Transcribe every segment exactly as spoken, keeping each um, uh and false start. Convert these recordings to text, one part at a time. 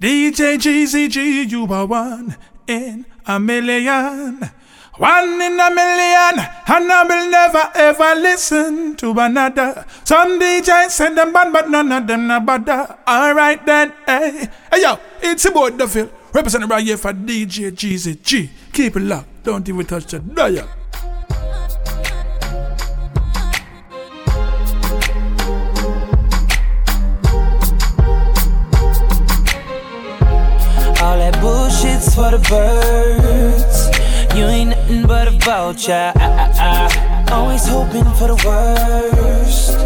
D J G Z G, you are one in a million. One in a million, and I will never ever listen to another. Some D Js send them bad, but none of them not bother. Alright then, hey. Hey yo, it's about the field. Representing right here for D J G Z G. Keep it locked, don't even touch the dial. All that bullshit's for the birds. You ain't nothing but a vulture. Always hoping for the worst,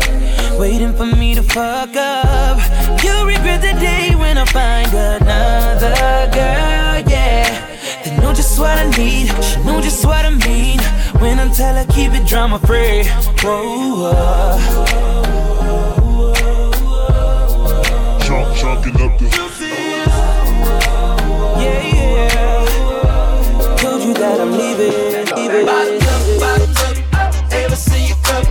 waiting for me to fuck up. You'll regret the day when I find another girl, yeah. They know just what I need, she know just what I mean when I tell her keep it drama free. Whoa, whoa. Chalk, chalk it up the- that I'm leaving, leaving. Bottoms up, bottoms up, ever see you come.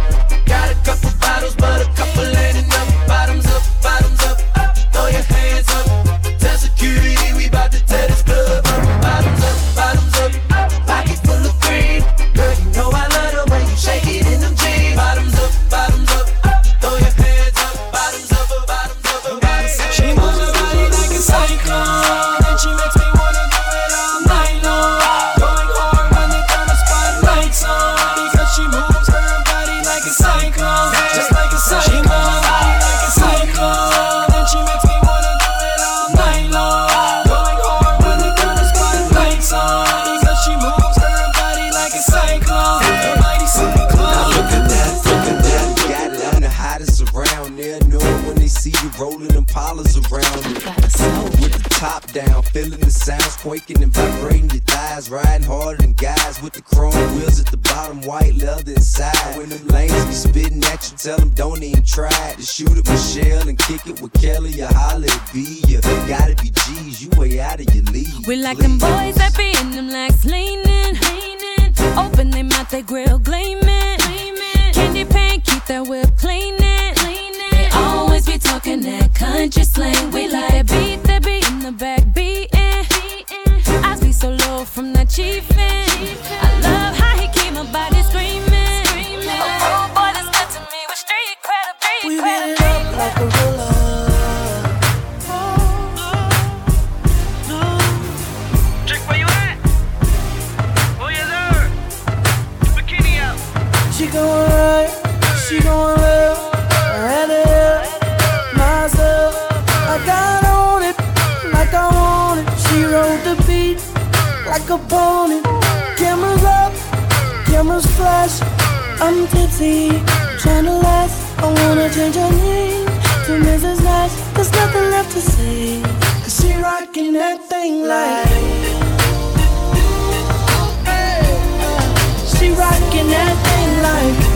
Got a couple bottles, but a couple ain't enough. Bottoms up, bottoms up, throw your hands up. Tell security we bout to tear this club up. Bottoms up, bottoms up, pocket full of green. Girl, you know I love the way you shake it in them jeans. Bottoms up, bottoms up, throw your hands up. Bottoms up, bottoms up, bottoms up. She moves her body like a cyclone, and she makes me wanna do it all night long. Top down, feeling the sounds quaking and vibrating your thighs, riding harder than guys with the chrome wheels at the bottom, white leather inside. When them lanes be spitting at you, tell them don't even try to shoot at Michelle and kick it with Kelly or holler at B. You gotta be G's, you way out of your league. We like please. Them boys that be in them legs leaning, leaning. Open them out, they grill gleaming, gleaming. Candy paint, keep that whip cleaning, cleaning. They always be talking that country slang. We like beat. The back beating, I be so low from that chiefin'. I love how he keep my body screaming. Oh, oh boy, that's good to me with street credibility. We beat it up like a gorilla. Check where you at? Where you there? Bikini out. She going right, she going left. Like a pony, cameras up, cameras flash. I'm tipsy, trying to last. I wanna change her name to Missus Nash. There's nothing left to say, cause she rockin' that thing like hey. She rockin' that thing like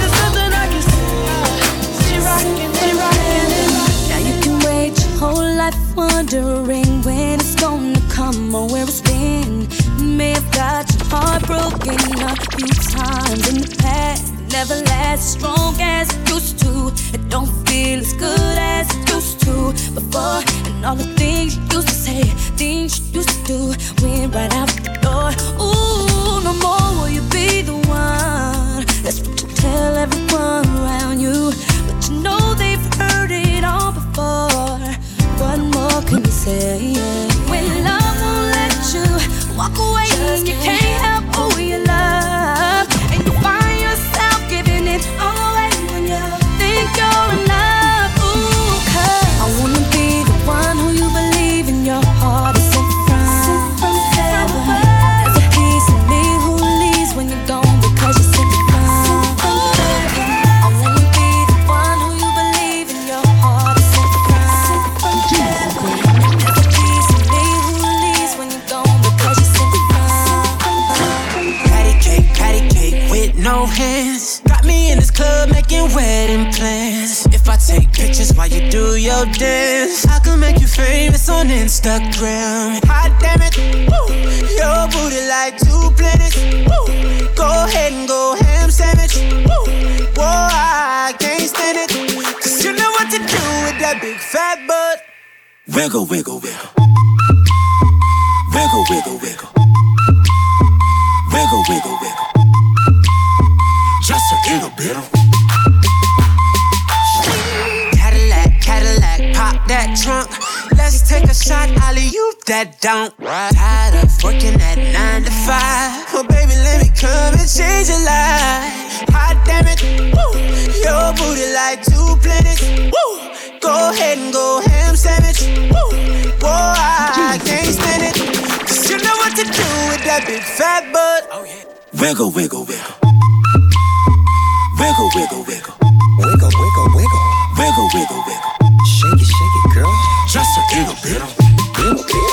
there's nothing I can say. She rockin', she rockin', she rockin'. Now you can wait your whole life wondering when it's gonna come or where it's been. May have got your heart broken a few times in the past. Never last strong as it used to. It don't feel as good as it used to before. And all the things you used to say, things you used to do, went right out the door. Ooh, no more will you be the one. That's what you tell everyone around you, but you know they've heard it all before. What more can you say? Yeah. When love won't let you walk away, just you can't help who you love, and you find yourself giving it all away when you think you're enough. Ooh, cause I wanna be the one who you believe in your heart is sent from, sent from heaven. There's a piece of me who leaves when you're gone because you're sent from, sent from heaven. I wanna be the one who you believe in your heart is sent from, sent from heaven. No hands, got me in this club making wedding plans. If I take pictures while you do your dance, I can make you famous on Instagram. Hot damn it, woo. Your booty like two planets, woo. Go ahead and go ham sandwich, woo. Whoa, I can't stand it, cause you know what to do with that big fat butt. Wiggle, wiggle, wiggle. Wiggle, wiggle, wiggle. Wiggle, wiggle, wiggle. Just a little bit of Cadillac, Cadillac, pop that trunk. Let's take a shot, Ollie, you that don't. Tired of working at nine to five. Well, baby, let me come and change your life. Hot damn it, woo. Your booty like two planets, woo. Go ahead and go ham sandwich. Woo. Whoa, I can't stand it. Cause you know what to do with that big fat butt. Oh, yeah. Wiggle, wiggle, wiggle. Wiggle, wiggle, wiggle. Wiggle, wiggle, wiggle. Wiggle, wiggle, wiggle. Shake it, shake it, girl. Just a little bit. Little bit.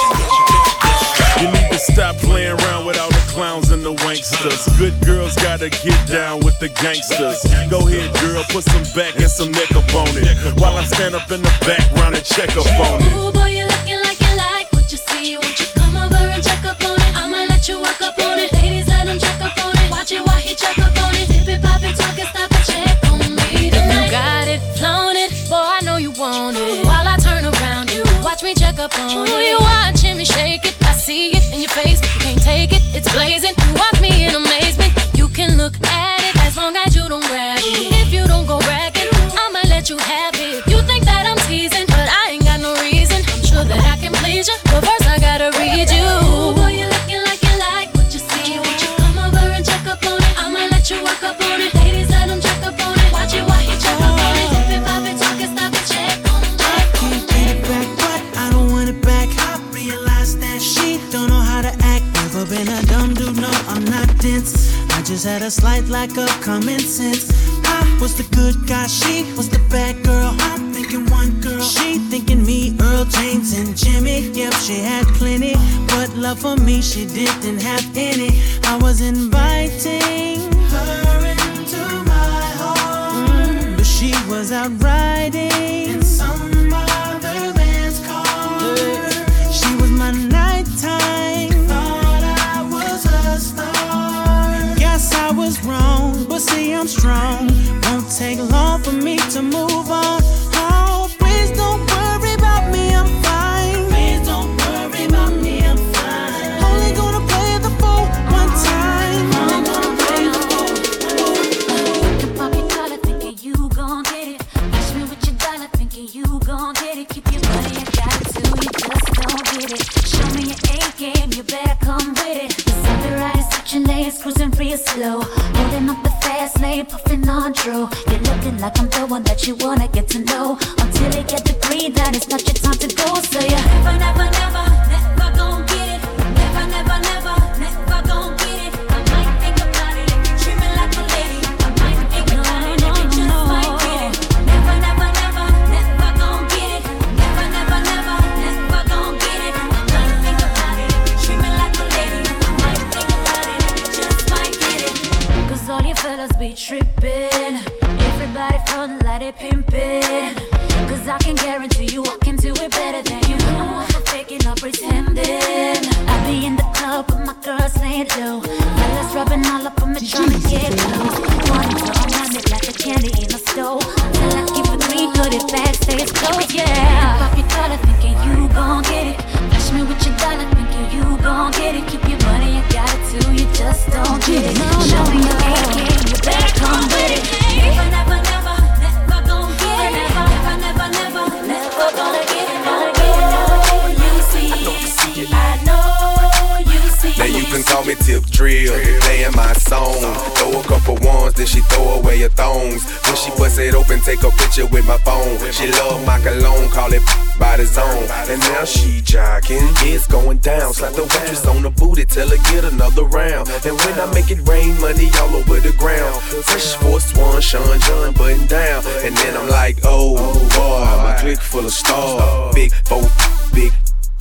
You need to stop playing around with all the clowns and the wanksters. Good girls gotta get down with the gangsters. Go ahead, girl, put some back and some neck up on it. While I stand up in the background and check up on it. Ooh, boy, you looking like you like what you see. Won't you come over and check up on it? I'ma let you walk up on it. Ladies, let him check up on it. Watch it while he check up on it. Dip it, pop it, talk it, stop it, check on me tonight. You got it, flown it, boy, I know you want it. While I turn around, you watch me check up on it. You watching me shake it, I see it in your face. You can't take it, it's blazing. You watch me in amazement. You can look at it as long as you don't grab it. If you don't go back it, I'ma let you have it. You think that I'm teasing, but I ain't got no reason. I'm sure that I can please you, but first I gotta read you. Ooh, boy, you looking like you like what you see. Won't you come over and check up on it? I'ma let you walk up on it. Ladies, let him check up on it. Watch it while he check up on it. Dip it, pop it, talk it, stop it, check on it. I can't get it back, but I don't want it back. I realize that she don't know how to act. Never been a dumb dude, no, I'm not dense. I just had a slight lack of common sense. I was the good guy, she was the bad girl. I'm thinking one girl, she thinking me, Earl, James, and Jimmy. Yep, she had plenty, but love for me she didn't have any. I was inviting her into my home, mm, but she was out riding in some other man's car. Yeah. She was my nighttime, thought I was a star. Guess I was wrong, but see I'm strong. Take long for me to move on. Oh, please don't worry about me, I'm fine. Please don't worry about me, I'm fine. Only gonna play the fool one time. Only gonna play the fool. You can pop your collar, thinking you gon' get it. Catch me with your dollar, thinking you gon' get it. Keep your money, I got it too, you just don't get it. Show me your A game, you better come with it. It's on the right, it's switching lanes, cruising real slow. Holding up the fast lane, puffin' on true. You're looking like I'm the one that you wanna get to know. Until you get the green light, it's not your time to go. So you never, never, never, never gon' get it. Never, never, never, never gon' get it. I might think about it if you treat me like a lady. I might think about it if you just might get it. Never, never, never, never gon' get it. Never, never, never, never gon' get it. I might think about it if you treat me like a lady. I might think about it if you just might get it. Cause all you fellas be trippin'. Everybody front like they pimpin'. Cause I can guarantee you I can do it better than you. I'm faking or pretending. I be in the club but my girls ain't low. Fellas rubbin' all up on me trying to get low. One girl around it like a candy in a stove. Till I keep it three good if that stays closed, yeah. Pop your collar thinking you gon' get it. Flash me with your dollar thinking you gon' get it. Keep your money, I got it too, you just don't get it. Show me your A game, you better come with it. Never, never, never, never gon' get it. Never, never, never, never, never gonna get it. I know you see it. I know you see it. Now you can call me Tip Drill, playing my song. Throw a couple ones, then she throw away her thongs. When she bust it open, take a picture with my phone. She love my cologne, call it by the zone. And now she jogging, it's going down. Slap the waitress on the booty, tell her get another round. And when I make it rain, money all over the ground. Fresh Force One, Sean John, button down. And then I'm like, oh boy, my click full of stars. Big four, big,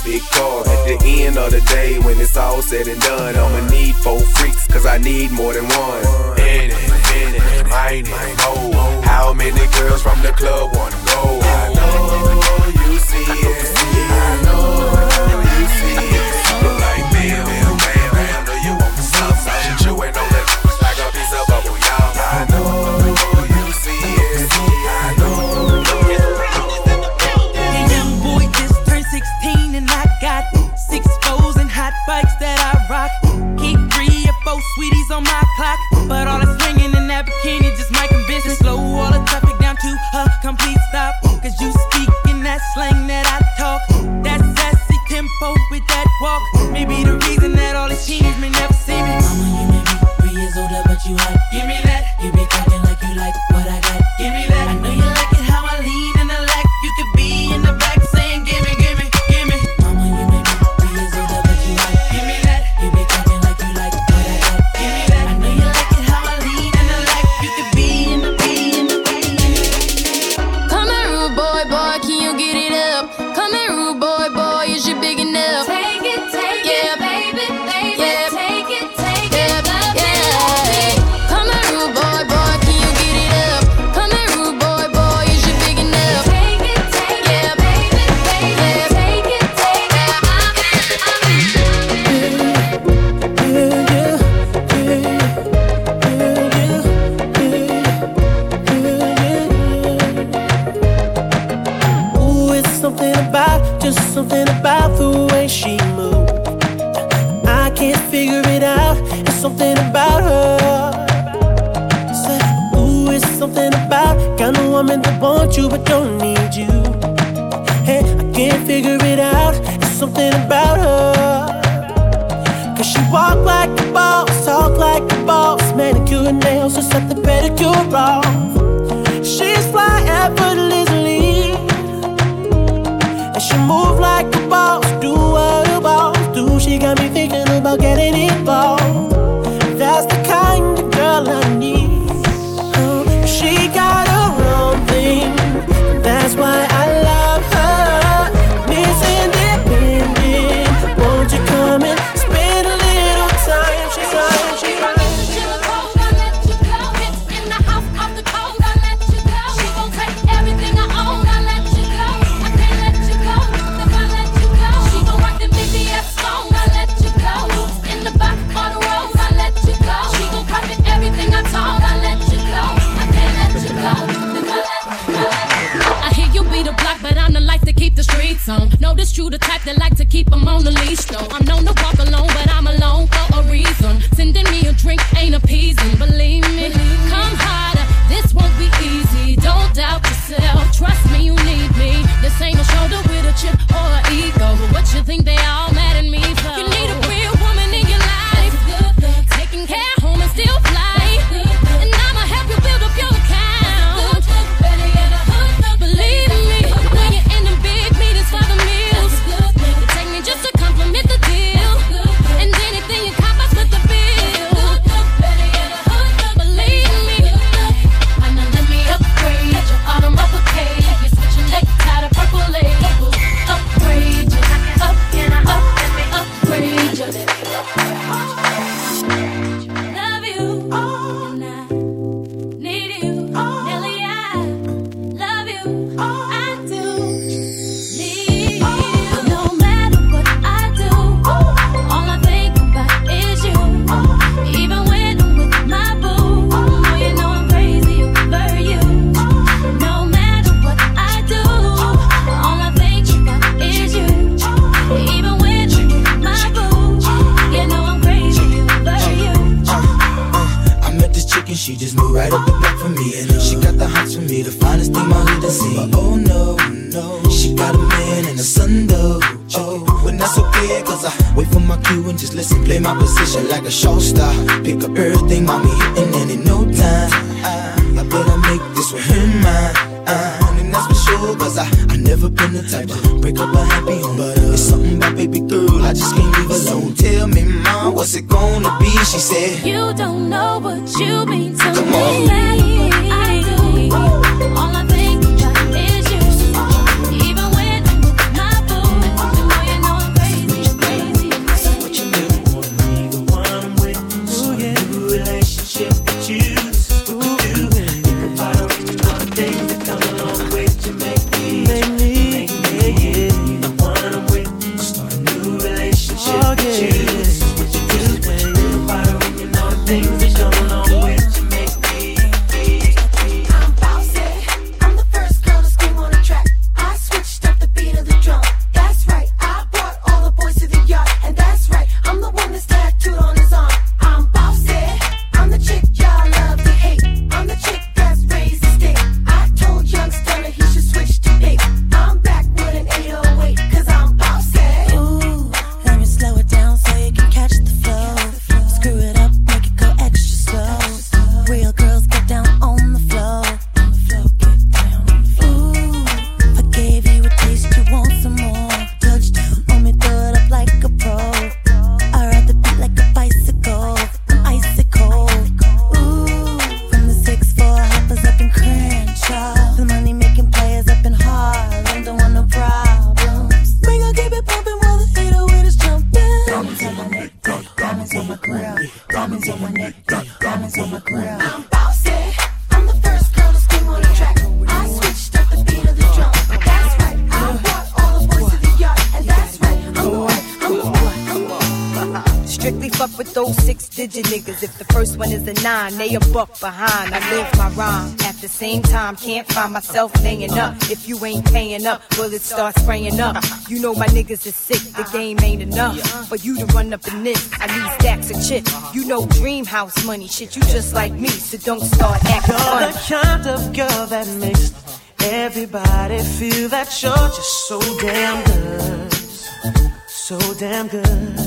big car. At the end of the day, when it's all said and done, I'ma need four freaks, cause I need more than one. In it, in it, mine it, oh. How many girls from the club wanna go? I know you see it, I know you see it. Look like me, Bill, man, I know you want the stuff. Shit, you ain't no that like a piece of bubble, y'all. I know you see it, I know. The young boy is thirsty. something about, just something about the way she moved. I can't figure it out, it's something about her. Said, ooh, it's something about, got no woman that wants you but don't need you. Hey, I can't figure it out, it's something about her. Cause she walk like a boss, talk like a boss, manicure and nails, just set the pedicure off. She's fly effortlessly, and she move like a boss, do what a boss do. She got me thinking about getting involved. That's the kind of girl I need. Oh, she got her own thing, that's why I love her. Miss Independent, won't you come and spend a little time? She's on, she's on. No, this true, the type that like to keep them on the leash, though. I'm known to walk alone, but I'm alone for a reason. Sending me a drink ain't appeasing, believe me. Come harder, this won't be easy. Don't doubt yourself, trust me, you need me. This ain't a shoulder with a chip or an ego. But what you think they all mad at me for? You need a real woman in your life, taking care home and still fly. And I'ma help you build up your account. Believe me. For the meals, it take me just to compliment the deal, and anything you cop, I split the bill. Believe me, why not let me upgrade your autumn uppercase? You switch your necktie to purple labels. Upgrade you, up and up, let me upgrade you, let me upgrade you. Love you, and I need you, Nelly, I love you, I do. She just moved right up the block for me. She got the hots for me, the finest thing my hood has seen. Oh no, no, she got a man and a son though. Oh, and that's okay, cause I wait for my cue and just listen. Play my position like a show star. Pick up everything, mommy hitting, and in no time I, I better make this with her mine. Uh, and that's for sure, cause I, I never been the type to break up a happy home. But it's something about baby girl, I just can't leave alone. Tell me, mom, what's it gonna be? She said, you don't know what you mean to Come me. I do. All I think about is you. Even when I'm with my boo, you know you know I'm crazy, crazy, crazy. What you do? I wanna be the one I'm with. So yeah, the relationship with you. Things that come along with you make me, me, me. I'm bossy. fuck with those six-digit niggas. If the first one is a nine, they a buck behind. I live my rhyme. At the same time, can't find myself laying up. If you ain't paying up, well, it starts spraying up. You know my niggas is sick. The game ain't enough for you to run up in this. I need stacks of chip. You know dream house money. Shit, you just like me, so don't start acting funny. You're the kind of girl that makes everybody feel that you're just so damn good. So damn good.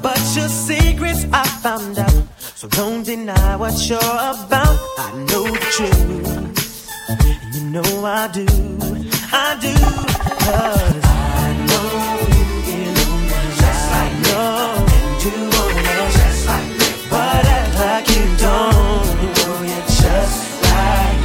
But your secrets I found out, so don't deny what you're about. I know the truth, and you know I do. I do. Cause I know you can own me just like me, and you own me just like me, but act like you don't. You know you're just like me.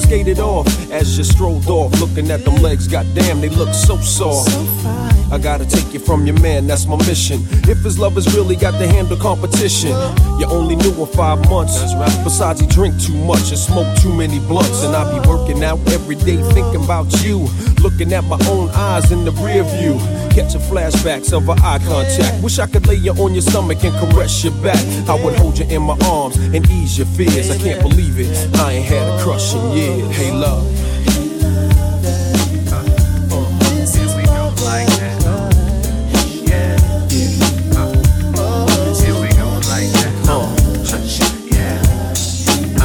Skated off as you strolled off, looking at them legs. Goddamn, they look so soft. So I gotta take it from your man, that's my mission. If his love is real, he got to handle competition. You only knew him five months. Besides, he drink too much and smoke too many blunts. And I be working out every day thinking about you. Looking at my own eyes in the rear view. Catching flashbacks of our eye contact. Wish I could lay you on your stomach and caress your back. I would hold you in my arms and ease your fears. I can't believe it, I ain't had a crush in years. Hey love, like that. Yeah. Uh, here we go like that. Uh, yeah. Uh,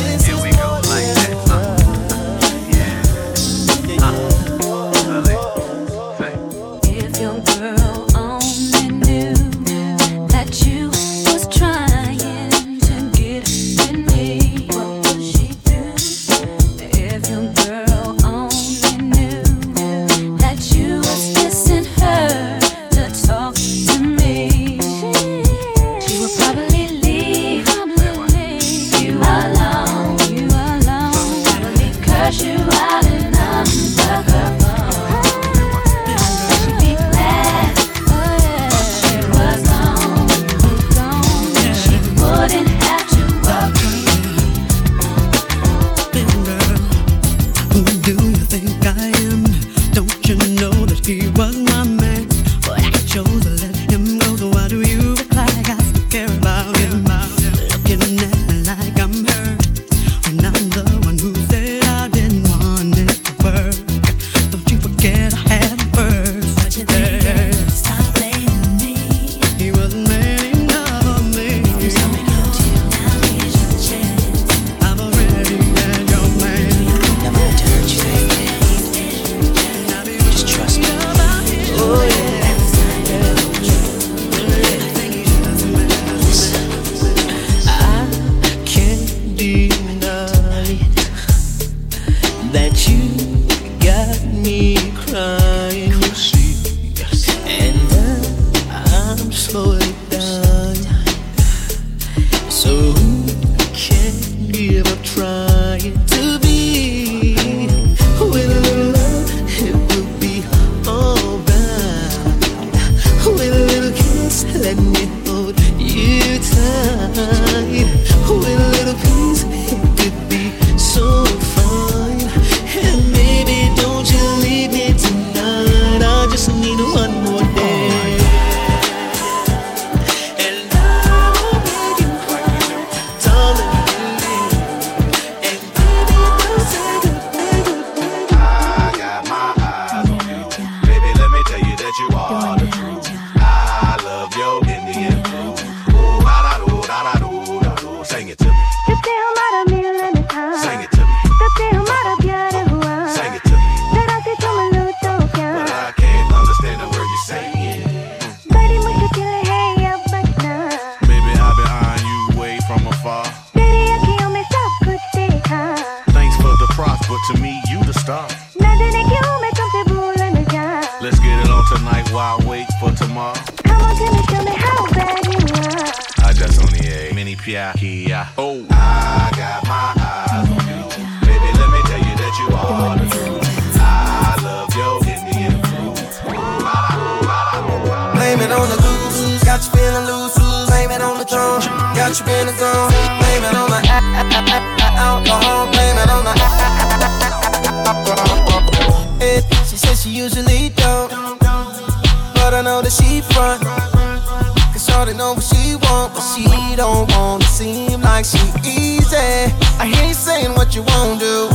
here we go like that. Uh, yeah. Uh, uh, if your girl only knew that you was trying to get with me, what would she do? If your girl only knew that you was dissing her to talk to me, she would probably leave you alone. You alone, probably curse you out and unplug her phone. She'd be glad she was gone. She wouldn't have to worry. Who do you think I am? Don't you know that he was my man? But I chose to let him go, so why do you act like I still care about him? Looking at me like I'm hurt, when I'm the one who said I didn't want it to work. Don't you forget I had a first. What you think, girl? Stop blaming me. He wasn't man enough for me. I've already had your man. Just trust me. Oh yeah. I can't deny that you got me crying. And I'm slowly dying. So who can give up trying to be? With a little love, it will be alright. With a little kiss, let me hold you tight. With a little peace, it could be so fine. And maybe don't you leave me tonight. I just need one more day. And I will make you cry, darling, believe. And baby, don't say goodbye, goodbye, goodbye. I got my eyes on you. Baby, let me tell you that you are the truth. I love your Indian food. Ooh, da da do, da da do, da do. Sing it to me, sing it to me, sing it to me. But I can't understand a word you're saying. Baby, I've been eyeing you way from afar. Thanks for the props, but to me, you the star. Let's get it on tonight while I wait for tomorrow. I just only ate mini pia kia. Oh, I got my eyes on you. Baby, let me tell you that you are the truth. I love your Indian food. Ooh, la la, ooh, la la, ooh, la la. Blame it on the lose, got you feeling loose. Blame it on the drone, got you in the zone. Blame it on the a- a- a- a- a- alcohol. Blame it on the a- a- a- a- a- a- a- She says she usually don't, but I know that she front. Cause shawty know what she want, but she don't wanna seem like she easy. I hear you saying what you won't do,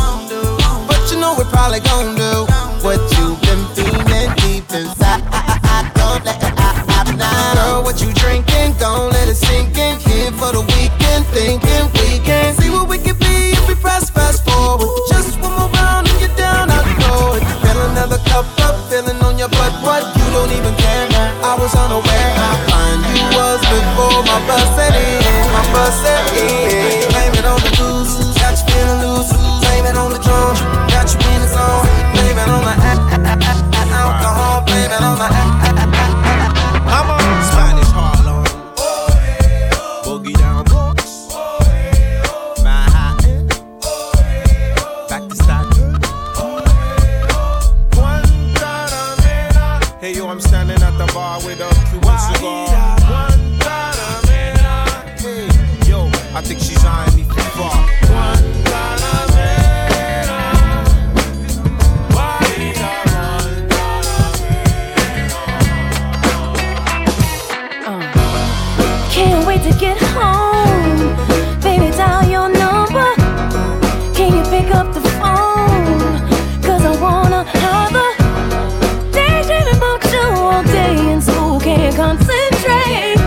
but you know we probably gon' do what you've been feeling deep inside. I, I, I don't let it out, out, out. Girl, what you drinking? Gon' let it sink in. Here for the weekend, thinking we can see what we can be if we press fast forward. Just one more round and you're down, I know it. Fill another cup up, feeling on your butt. What you don't even care now. I was unaware how fine you was before my bus set in. My bus set in. Blame it on the booze, got you feeling loose. Blame it on the drone, got you in the zone. Blame it on the a- a- a- a- a- alcohol. Blame it on the a- a- a- a- a- I'm on Spanish Harlem. Boogie down books. Manhattan. Back to Staten. Guantanamera. I'm standing at the bar with a Cuban cigar. Hey, yo, I think she's eyeing me from far. Uh, can't wait to get home. Baby, dial your number. Can you pick up the phone? Cause I wanna have a concentrate.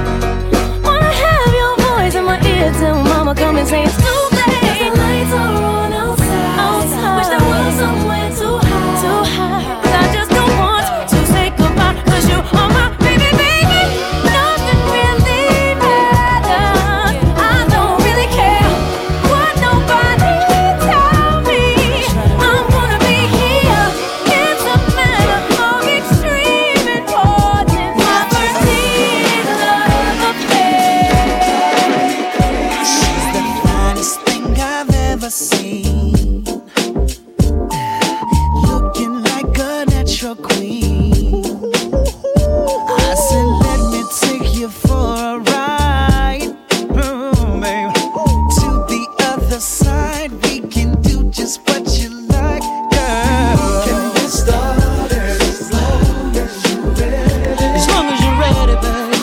Wanna have your voice in my ear till mama come and say it's too late. Cause the lights are on outside. outside. Wish there was somewhere too high. Too high. Cause I just don't want to say goodbye. Cause you are my baby, baby. Nothing really matters. I don't really care what nobody tell me. I'm gonna be here. It's a matter of extreme importance. Seen, looking like a natural queen. I said, let me take you for a ride, mm, babe. To the other side, we can do just what you like, girl. Can we start as long as you're ready? As long as you're ready, babe. And in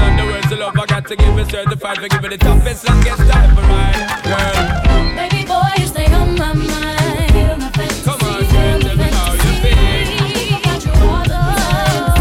other words, the love I got to give is certified. For giving the toughest, longest time for mine, girl. Baby boy, you stay on my mind. Come on, girl, tell me how you feel. I think about you all the time.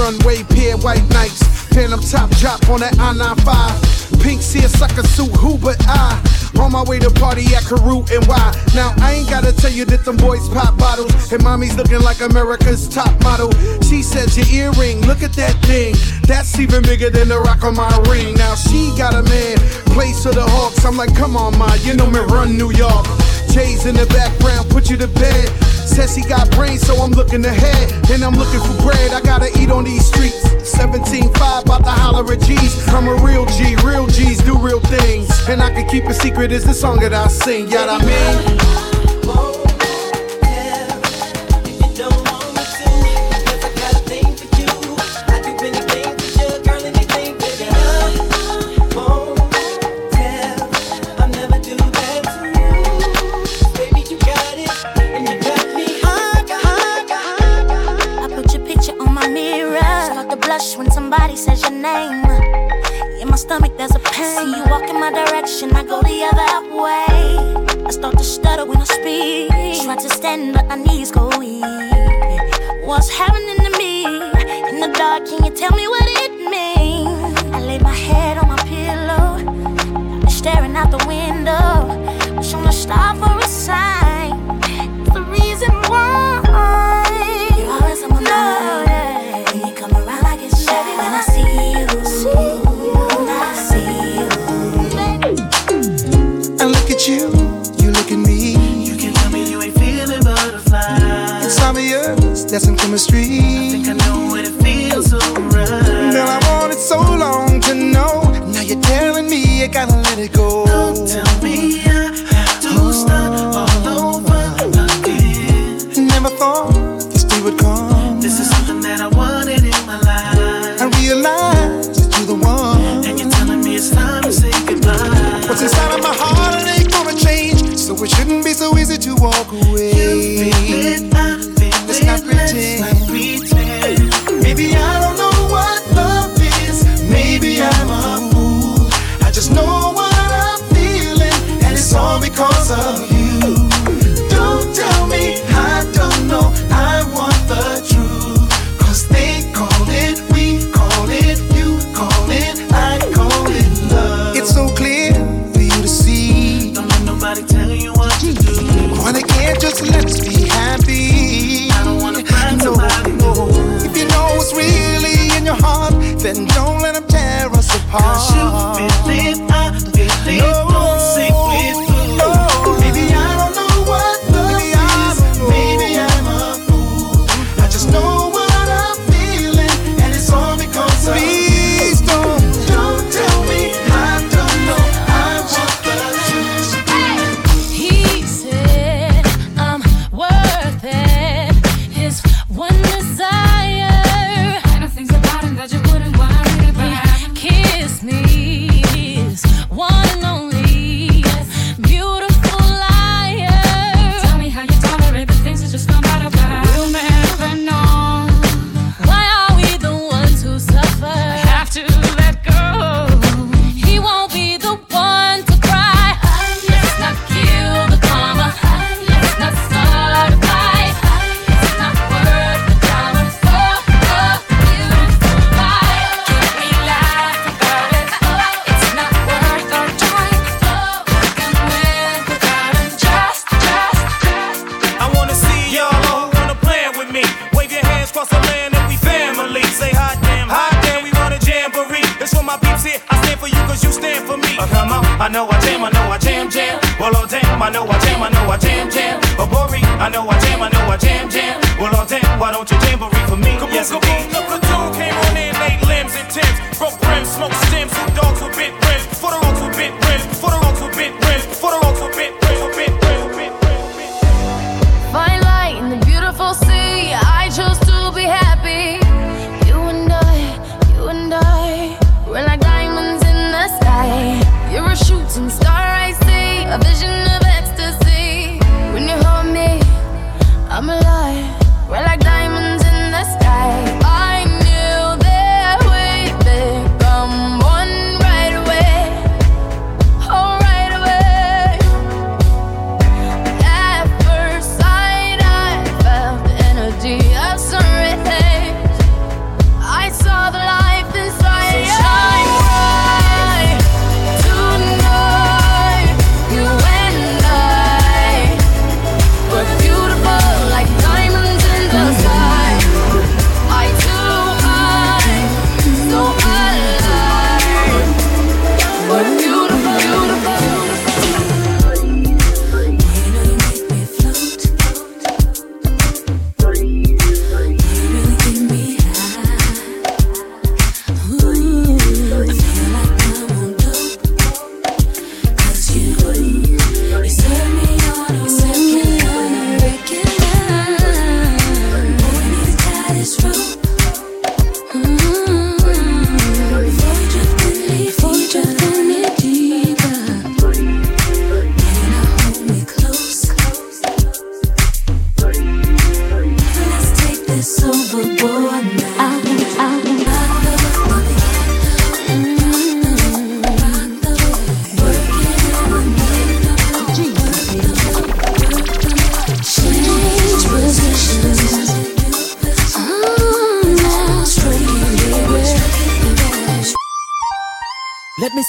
runway, pair white nights, phantom top drop on that I ninety-five. Pink seersucker suit, who but I? On my way to party at Karoo and why? Now I ain't gotta tell you that them boys pop bottles, and mommy's looking like America's top model. She said your earring, look at that thing, that's even bigger than the rock on my ring. Now she got a man, plays for the Hawks. I'm like, come on ma, you know me, run New York. Jay's in the background, put you to bed. Says he got brains, so I'm looking ahead. And I'm looking for bread, I gotta eat on these streets. seventeen five, bout to holler at G's. I'm a real G, real G's do real things. And I can keep a secret, is the song that I sing, y'all know what I mean?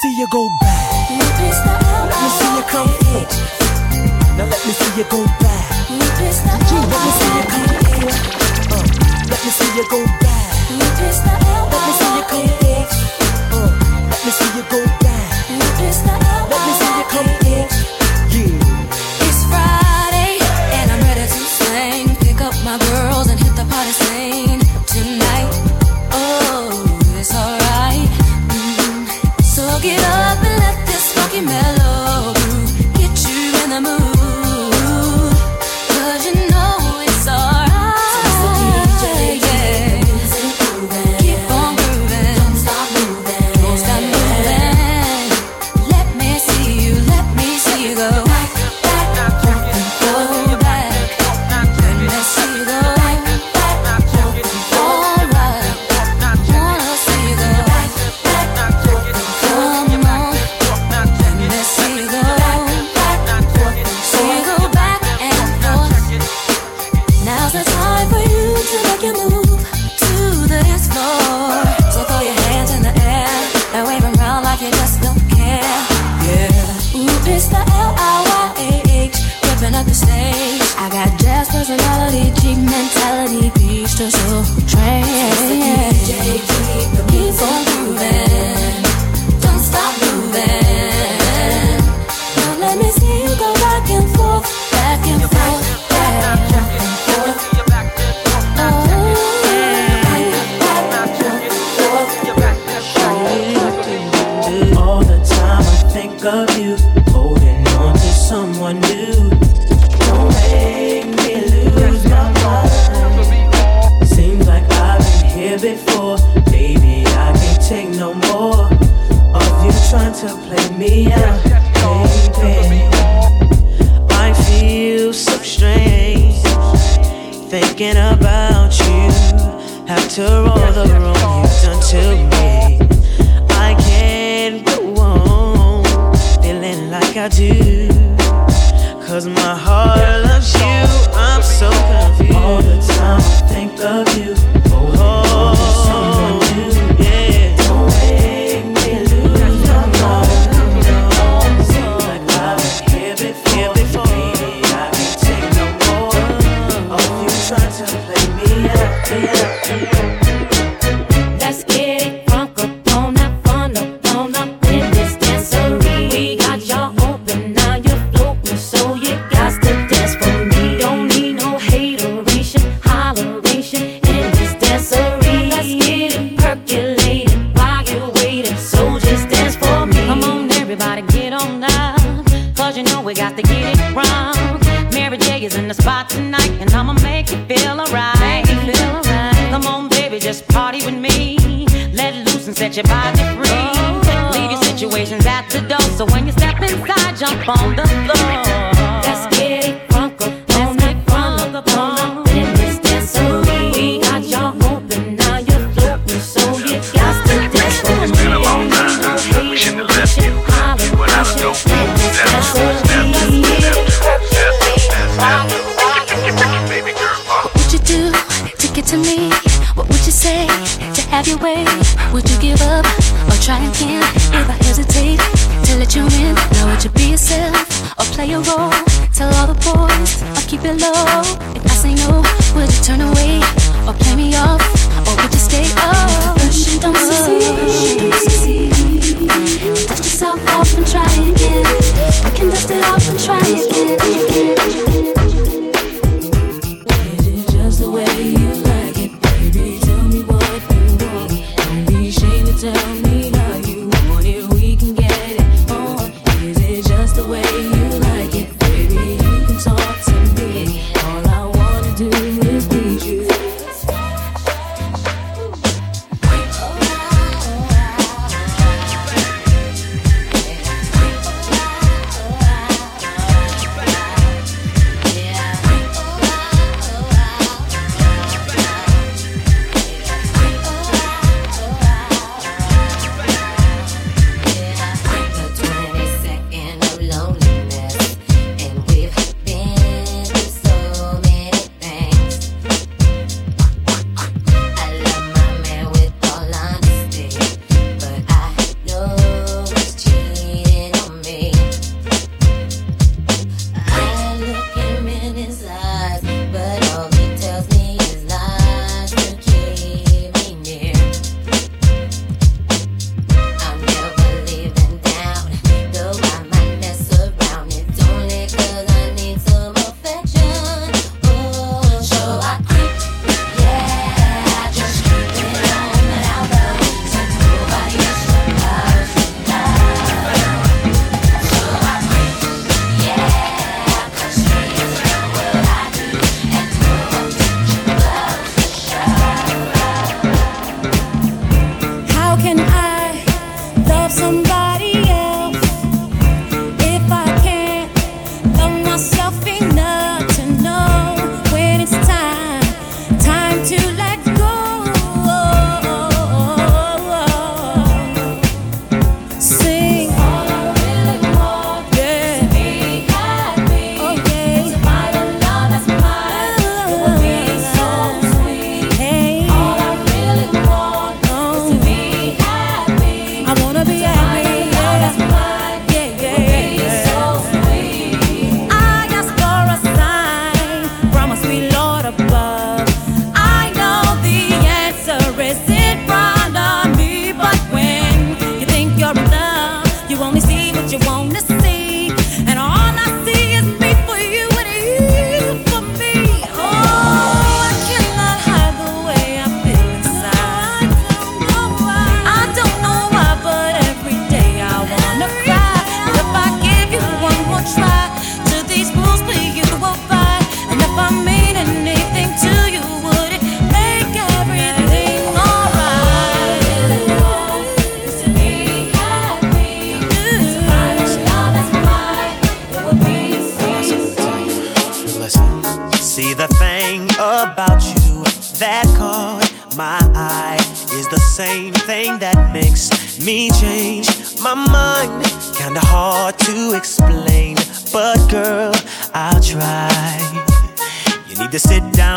see you go back. Let me see you come in. Now let me see you go back. Let me see you come in. Uh, let me see you go back. Let me see you come in. Uh, let me see you go back. Let me see you come in. Yeah. It's Friday and I'm ready to sing. Pick up my girls and hit the party scene tonight. Oh, it's alright. Mm-hmm. So get up and let this funky mellow get you in the mood.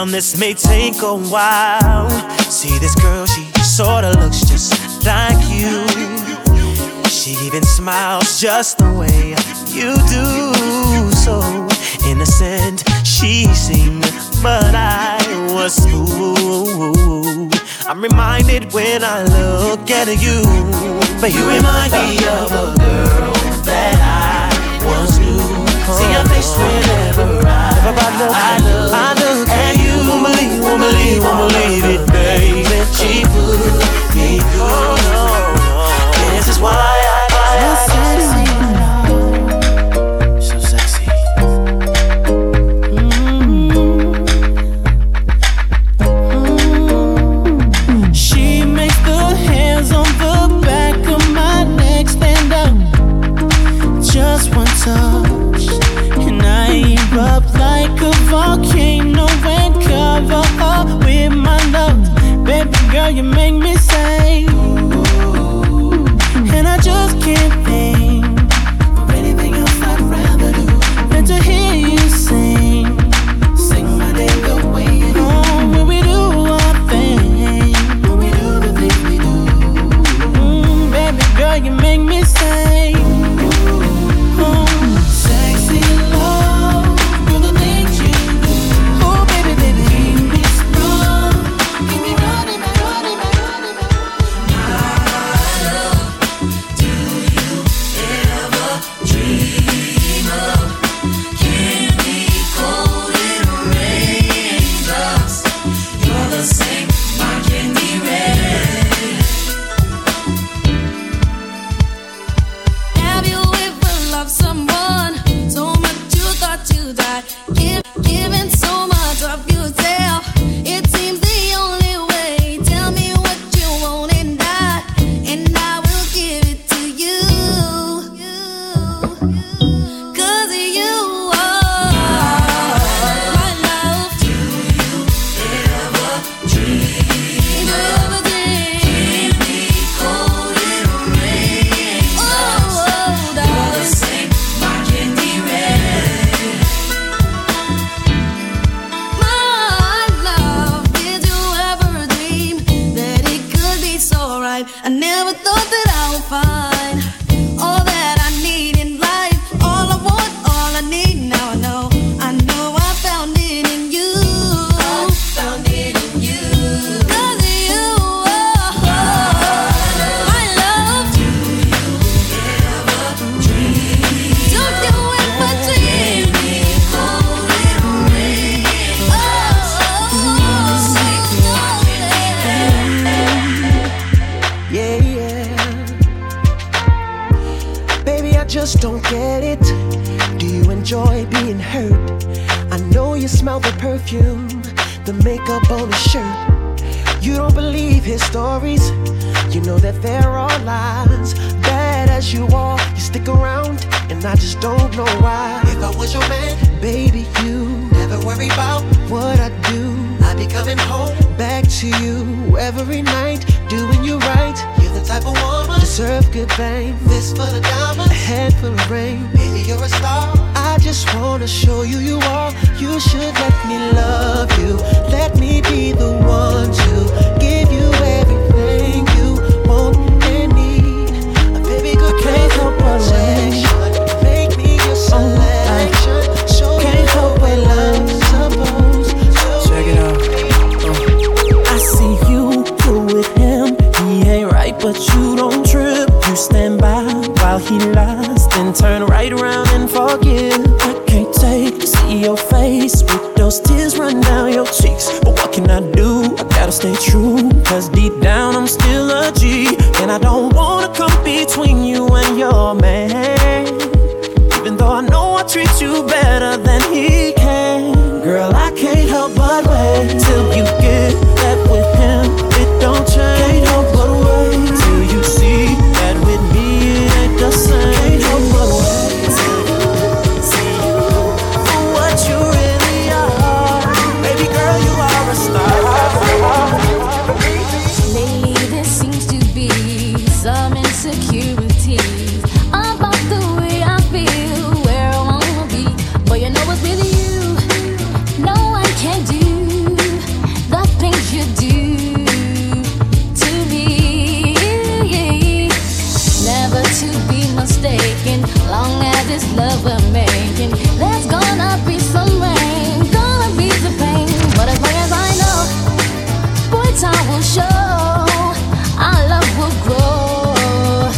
This may take a while. See this girl, she sorta looks just like you. She even smiles just the way you do. So innocent she seemed, but I was fooled. I'm reminded when I look at you, but you remind me of a girl that I once knew. See your face whenever I, I look, I look at you. Won't believe, won't believe, won't believe it, baby. She put me through. This is why I buy her. So sexy. Mm-hmm. She makes the hands on the back of my neck stand up. Just one touch, and I erupt like a volcano. Cover up with my love, baby girl, you make me say, ooh, and I just can't think of anything else I'd rather do than to hear you sing, sing my name the way you do. Oh, when we do our thing, when we do the things we do, mm, baby girl, you make me say, ooh, ooh. Sexy love. Treat you better than he so lame, gonna be the pain. But as long as I know, boy, time will show, our love will grow.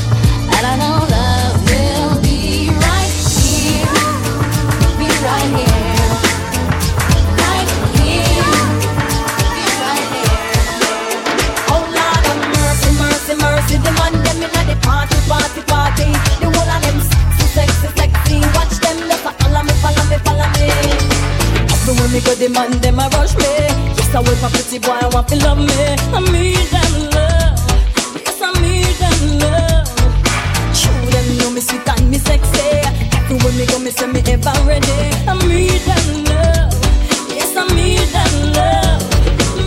And I know love will be right here, be right here, right here, be right here. Whole lot of mercy, mercy, mercy, the man them in the party, party, party. The whole of them sexy, sexy, watch them. Follow me, follow me. Everywhere me go, the man them a rush me. Yes, I wait for pretty boy, I want to love me. I need them love, yes I need them love. True, them know me sweet and me sexy. Everywhere me go, me say me ever ready. I need them love, yes I need them love.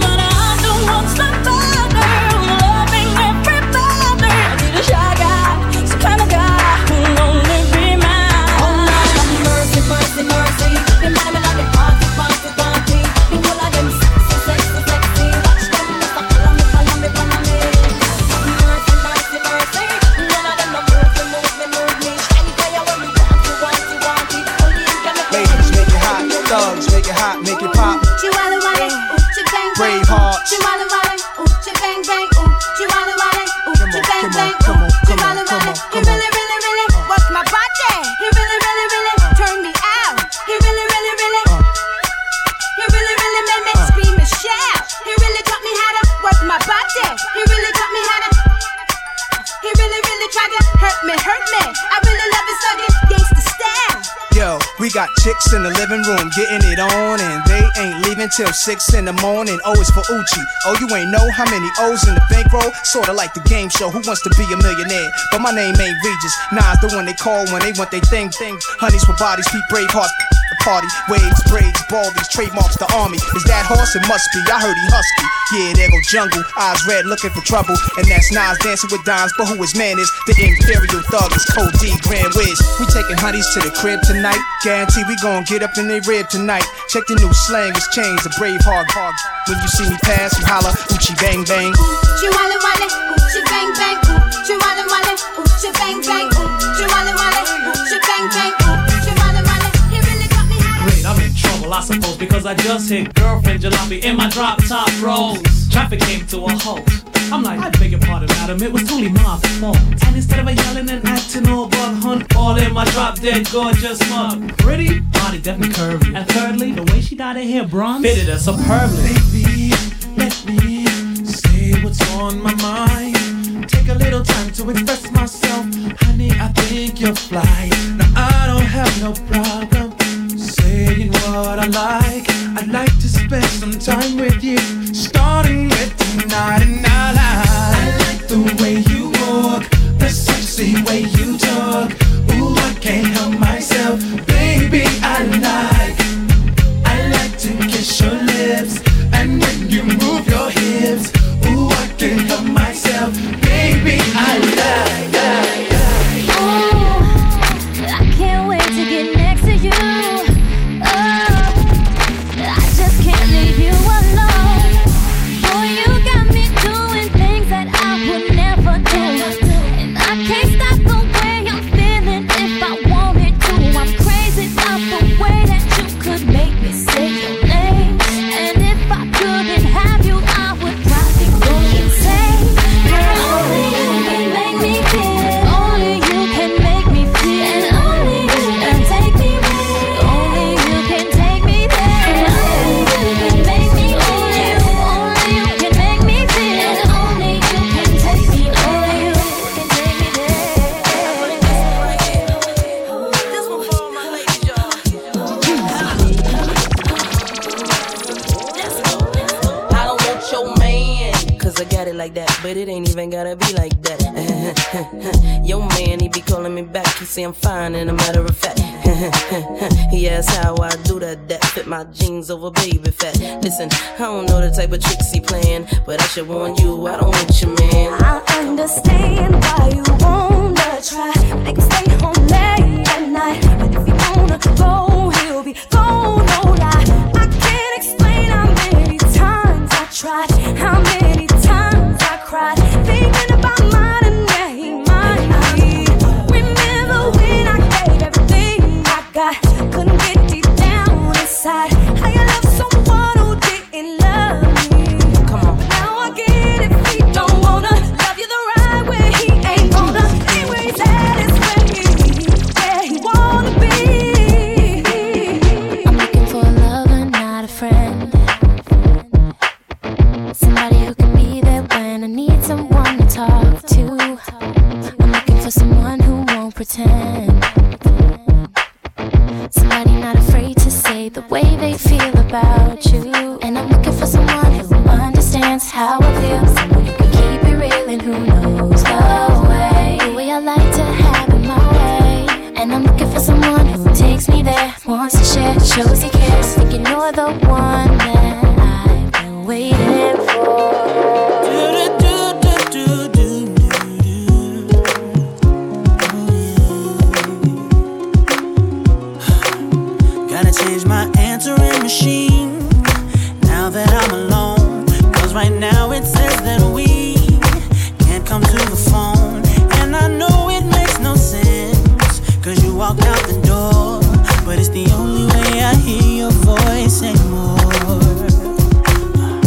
But I don't want somebody loving everybody. I need a shy guy, some kind of guy. Got chicks in the living room getting it on, and they ain't leaving till six in the morning. Oh, it's for Uchi. Oh, you ain't know how many O's in the bankroll. Sorta like the game show Who Wants to Be a Millionaire, but my name ain't Regis. Nah, it's the one they call when they want they thing. Thing, honeys for bodies, keep brave hearts. The party waves, braids, baldies, trademarks the army. Is that horse? It must be. I heard he husky. Yeah, there go Jungle, eyes red, looking for trouble, and that's Nas dancing with dimes. But who his man is? The Imperial Thug is Code D, Grand Wiz. We taking honeys to the crib tonight. Gang we gon' get up in they rib tonight. Check the new slang, it's changed, a brave hog hog. When you see me pass, you holla, Uchi bang bang. Uchi walla walla, Uchi bang bang. Uchi walla walla, Uchi bang bang. Uchi walla walla, Uchi bang bang. Uchi walla walla, he really got me high. Great, I'm in trouble, I suppose, because I just hit girlfriend jalopy in my drop top rolls. Traffic came to a halt. I'm like, I beg your pardon, madam, it was totally my fault. And instead of a yelling and acting all but hunt, all in my drop dead gorgeous mug. Pretty, body definitely curvy. And thirdly, the way she dyed her hair bronze fitted her superbly. Baby, let me say what's on my mind. Take a little time to express myself. Honey, I think you're fly. Now I don't have no problem saying what I like. I'd like to spend some time with you, starting with tonight. And I like, I like the way you walk, the sexy way you talk. Ooh, I can't help myself, baby, I like. I like to kiss your lips, and when you move your hips. Ooh, I can't help myself, baby, I like, I like. But it ain't even gotta be like that. Yo man, he be calling me back. He say I'm fine and a matter of fact. He asks how I do that. That fit my jeans over baby fat. Listen, I don't know the type of tricks he playing, but I should warn you, I don't want you, man. I understand why you wanna try. Make him stay home late at night. But if he wanna go, he'll be gone, no lie. I can't explain how many times I tried. How many cried, thinking about mine and where he might be. Remember when I gave everything I got, couldn't get deep down. shows your kiss, thinking you're the one that I've been waiting for. Gotta change my answering machine now that I'm alone, 'cause right now it says that we can't come to the phone. And I know it makes no sense, 'cause you walked out the door, but it's the only way I hear your voice anymore.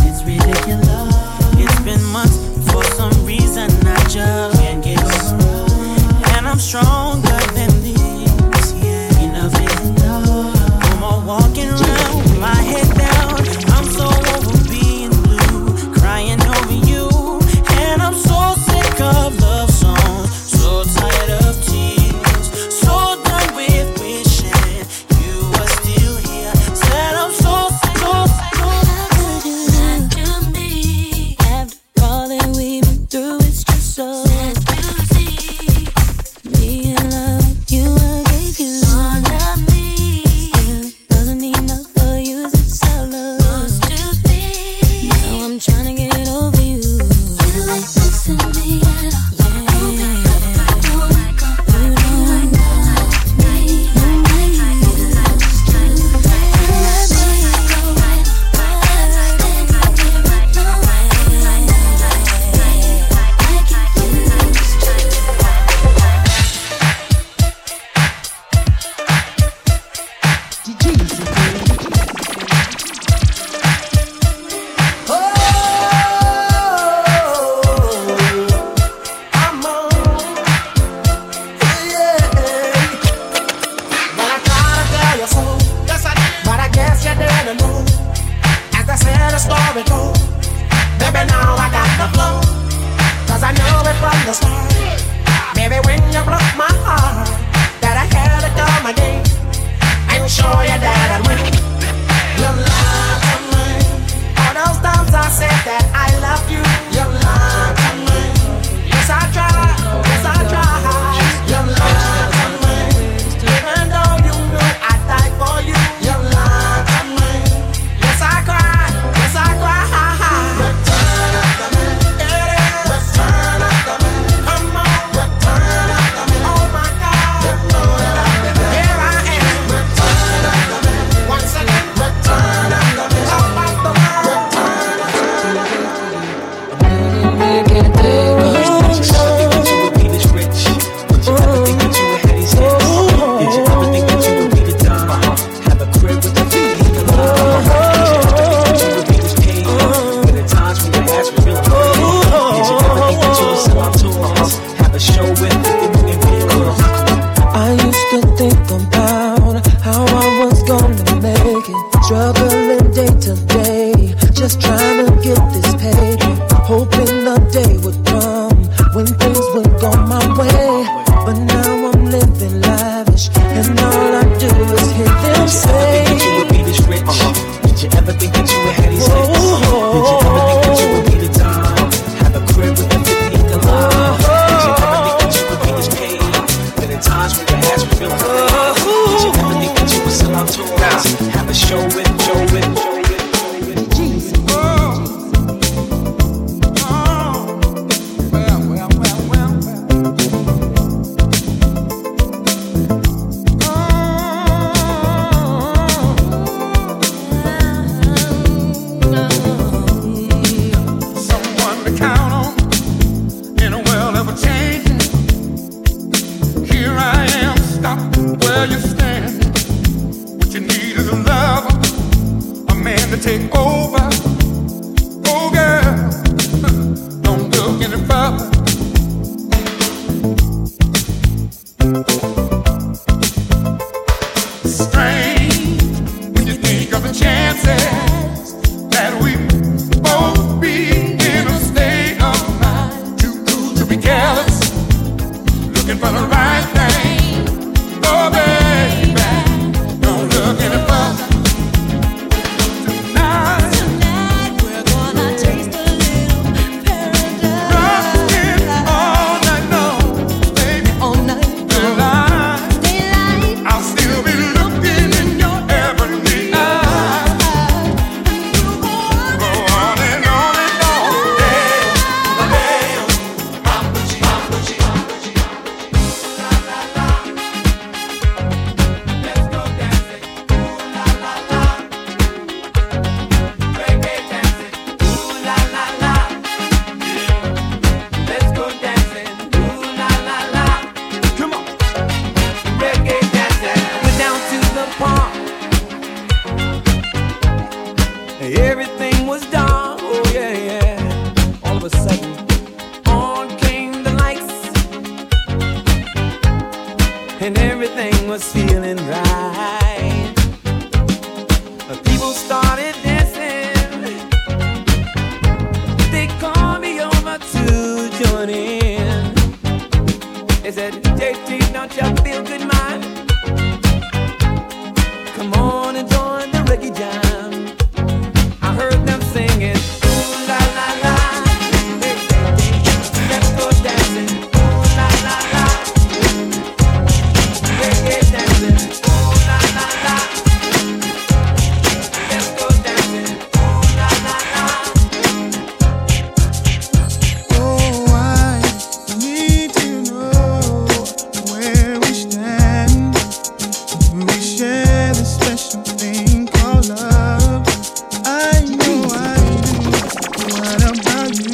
It's ridiculous. It's been months, for some reason I just can't get over. And I'm stronger than this. Yeah. Enough is enough. No more walking around with my head down. I'm so over being blue, crying over you. And I'm so sick of love songs, so tired of tears, so done with wishing reggae jam. I heard them singing, ooh la la la, let's go dancing, ooh la la la, reggae dancing, ooh la la la, let's go dancing, ooh la la la. Oh, I need to know where we stand. Do we share this special thing called love? I know I do. What about you?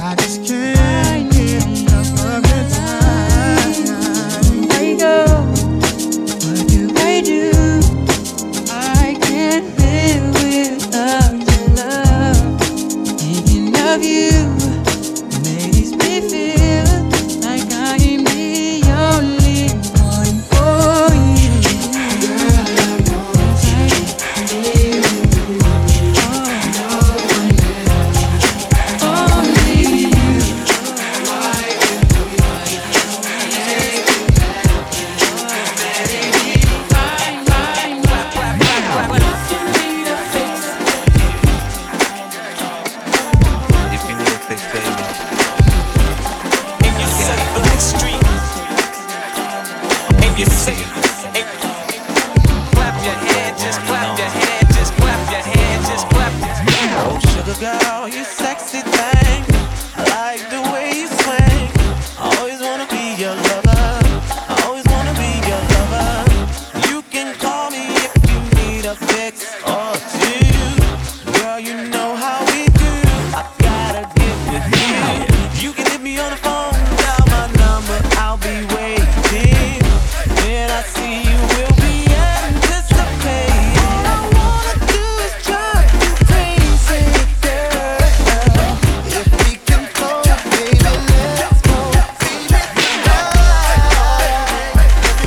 I just can't get enough of your time. There you go. What do I do? I can't live without your love. Thinking of you makes me feel like I am the only one for you. Only you. If you look, they say if you say Black Street, if you say if, clap your head, just clap your head, just clap your head, just clap your head. Oh sugar girl, you sexy thing, I like the way you swing. I always wanna be your lover, I always wanna be your lover. You can call me if you need a fix or two. Girl, you know how we do. I gotta get with you. You can hit me on the phone, dial my number, I'll be waiting. When I see you, we'll be anticipating. All I wanna do is drive you crazy, girl. If we can call it, baby, let's go. Feel it tonight.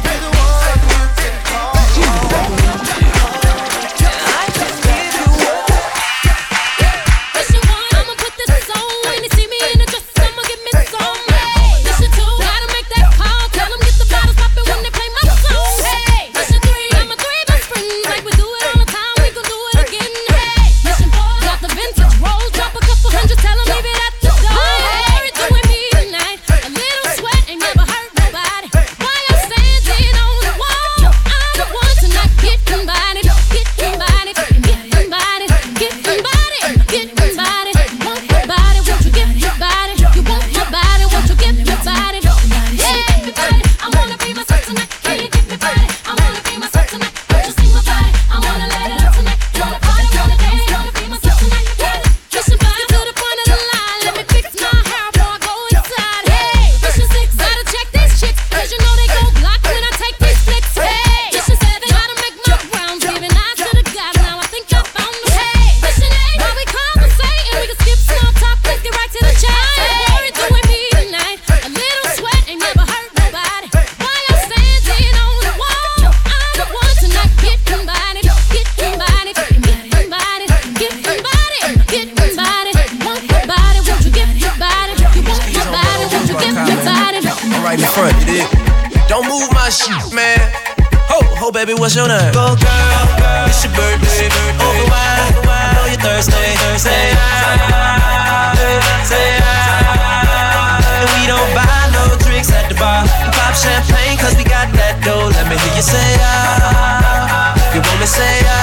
Be the one you can call. I just give you what. This your one, I'ma put this on. When you see me in a dress, I'ma give me some. This your two, gotta make that call. Tell 'em get the bottles poppin' when they play my song. Hey, this your three, I'm a three best friends. Like we do it all the time, we gon' do it again. Hey, this your four, got the vintage rolls. Drop a couple hundred, tell 'em leave it at the door. Married to a midnight, a little sweat ain't never hurt nobody. While I'm standing on the wall, I'm the one to not get invited, get invited, get invited, get invited, get invited. Want your body, won't you give your body? You want your body, won't you give your body? Yeah, everybody, I wanna be myself tonight. Can you give me body? I wanna be myself tonight. Won't you sing my body? I wanna light it up tonight. Wanna party, wanna dance, wanna be myself tonight. Yeah, pushing body to the point of the line. Let me fix my hair before I go inside. Hey, pushing six, gotta check these chicks, 'cause you know they go block when I take these flicks. Hey, pushing seven, gotta make my rounds, giving eyes to the guys. Now I think I found them. Hey, pushing eight, while we conversate and we can skip small talk, let's get right to the chase. Married to a midnight, a little sweat ain't never hurt nobody. While I'm standing on the wall, I'm the one to not get invited, get invited, get invited, get invited, get invited. Want your body, won't you give your body? You want your body, won't you give your body? Right in front, you dig? Don't move my shit, man. Ho, ho, baby, what's your name? Go, girl, it's your birthday. Over wine, I know you're thirsty. Say I, say I. And we don't buy no drinks at the bar. Pop champagne, cause we got that dough. Let me hear you say I. You want me say I.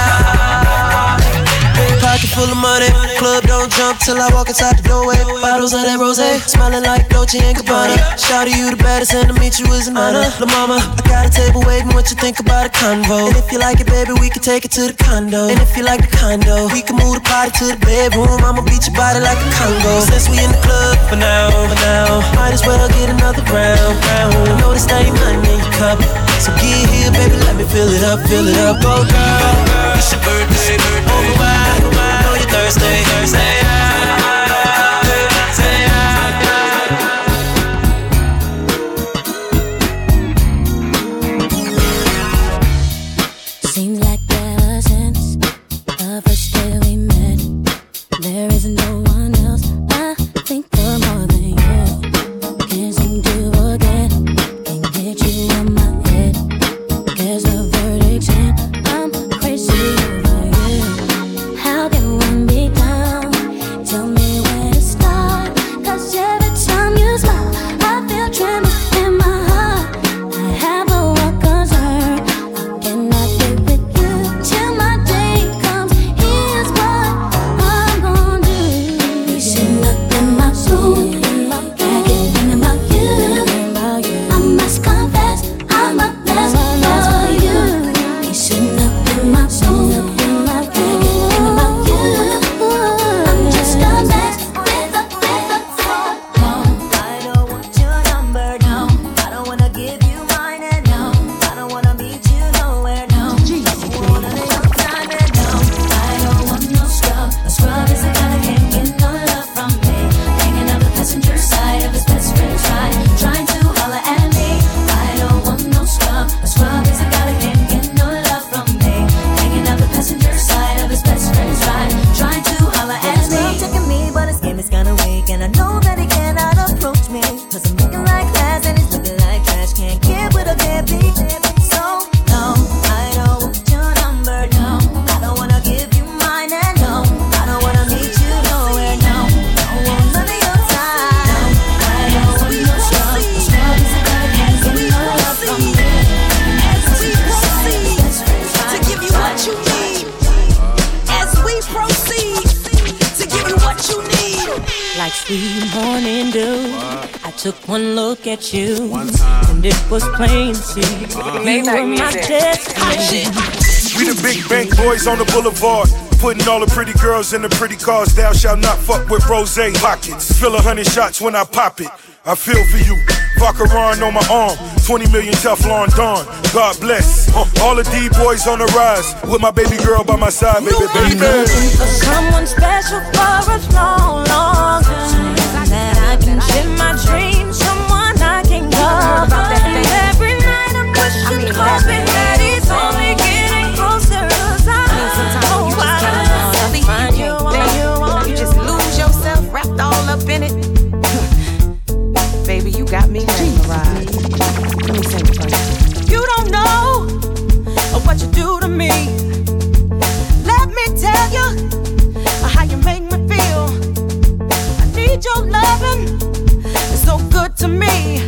Big pocket full of money. Club don't jump till I walk inside the doorway. Bottles of that rose, smiling like Dolce and Gabbana. Shout to you the baddest, and to meet you is an honor. La mama, I got a table waiting. What you think about a convo? And if you like it, baby, we can take it to the condo. And if you like the condo, we can move the party to the bedroom. I'ma beat your body like a Congo. Since we in the club for now, for now, might as well get another round, round. I know this ain't nothing in your cup, so get here, baby, let me fill it up, fill it up. Go, girl, it's your birthday, birthday. Over wide, I know you're thirsty, Thursday. Say Seems like ever since the first day we met, there is no one else I think of more than you. Can't seem to forget, can't get you out my head. There's a verdict and I'm crazy. like sweet morning dew. What? I took one look at you, and it was plain to see uh, you were my destination. We the big bank boys on the boulevard, putting all the pretty girls in the pretty cars. Thou shalt not fuck with rosé pockets. Fill a hundred shots when I pop it. I feel for you. Vacaron on my arm, twenty million Teflon Don. God bless uh, all the D boys on the rise, with my baby girl by my side, baby, you baby. Been looking for someone special for a long, long time, that I can share my dreams, someone I can love. And every night I'm pushing, hoping that it's only getting closer as I know. Oh, I find you on your own. You just lose yourself, wrapped all up in it. Baby, you got me mesmerized. Let me sing it for you. You don't know what you do to me. Let me tell you how you make me feel. I need your loving. It's so good to me.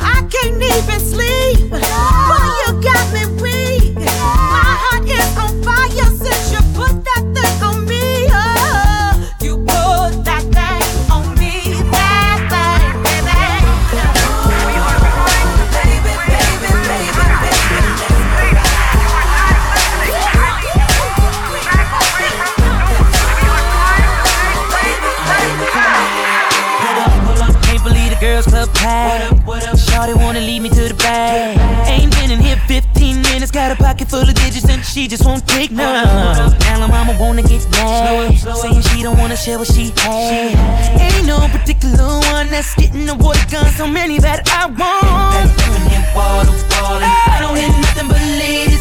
I can't even sleep. Boy, you got me weak. My heart is on fire since you put that thing on me. Oh, you put that thing on me. Girls club pack. Shawty wanna lead me to the bag. Ain't been in here fifteen minutes. Got a pocket full of digits and she just won't take none. Now my mama wanna get mad, saying she don't wanna share what she had. Ain't no particular one that's getting the water gun. So many that I want. That's living in water falling. I don't hear nothing but ladies.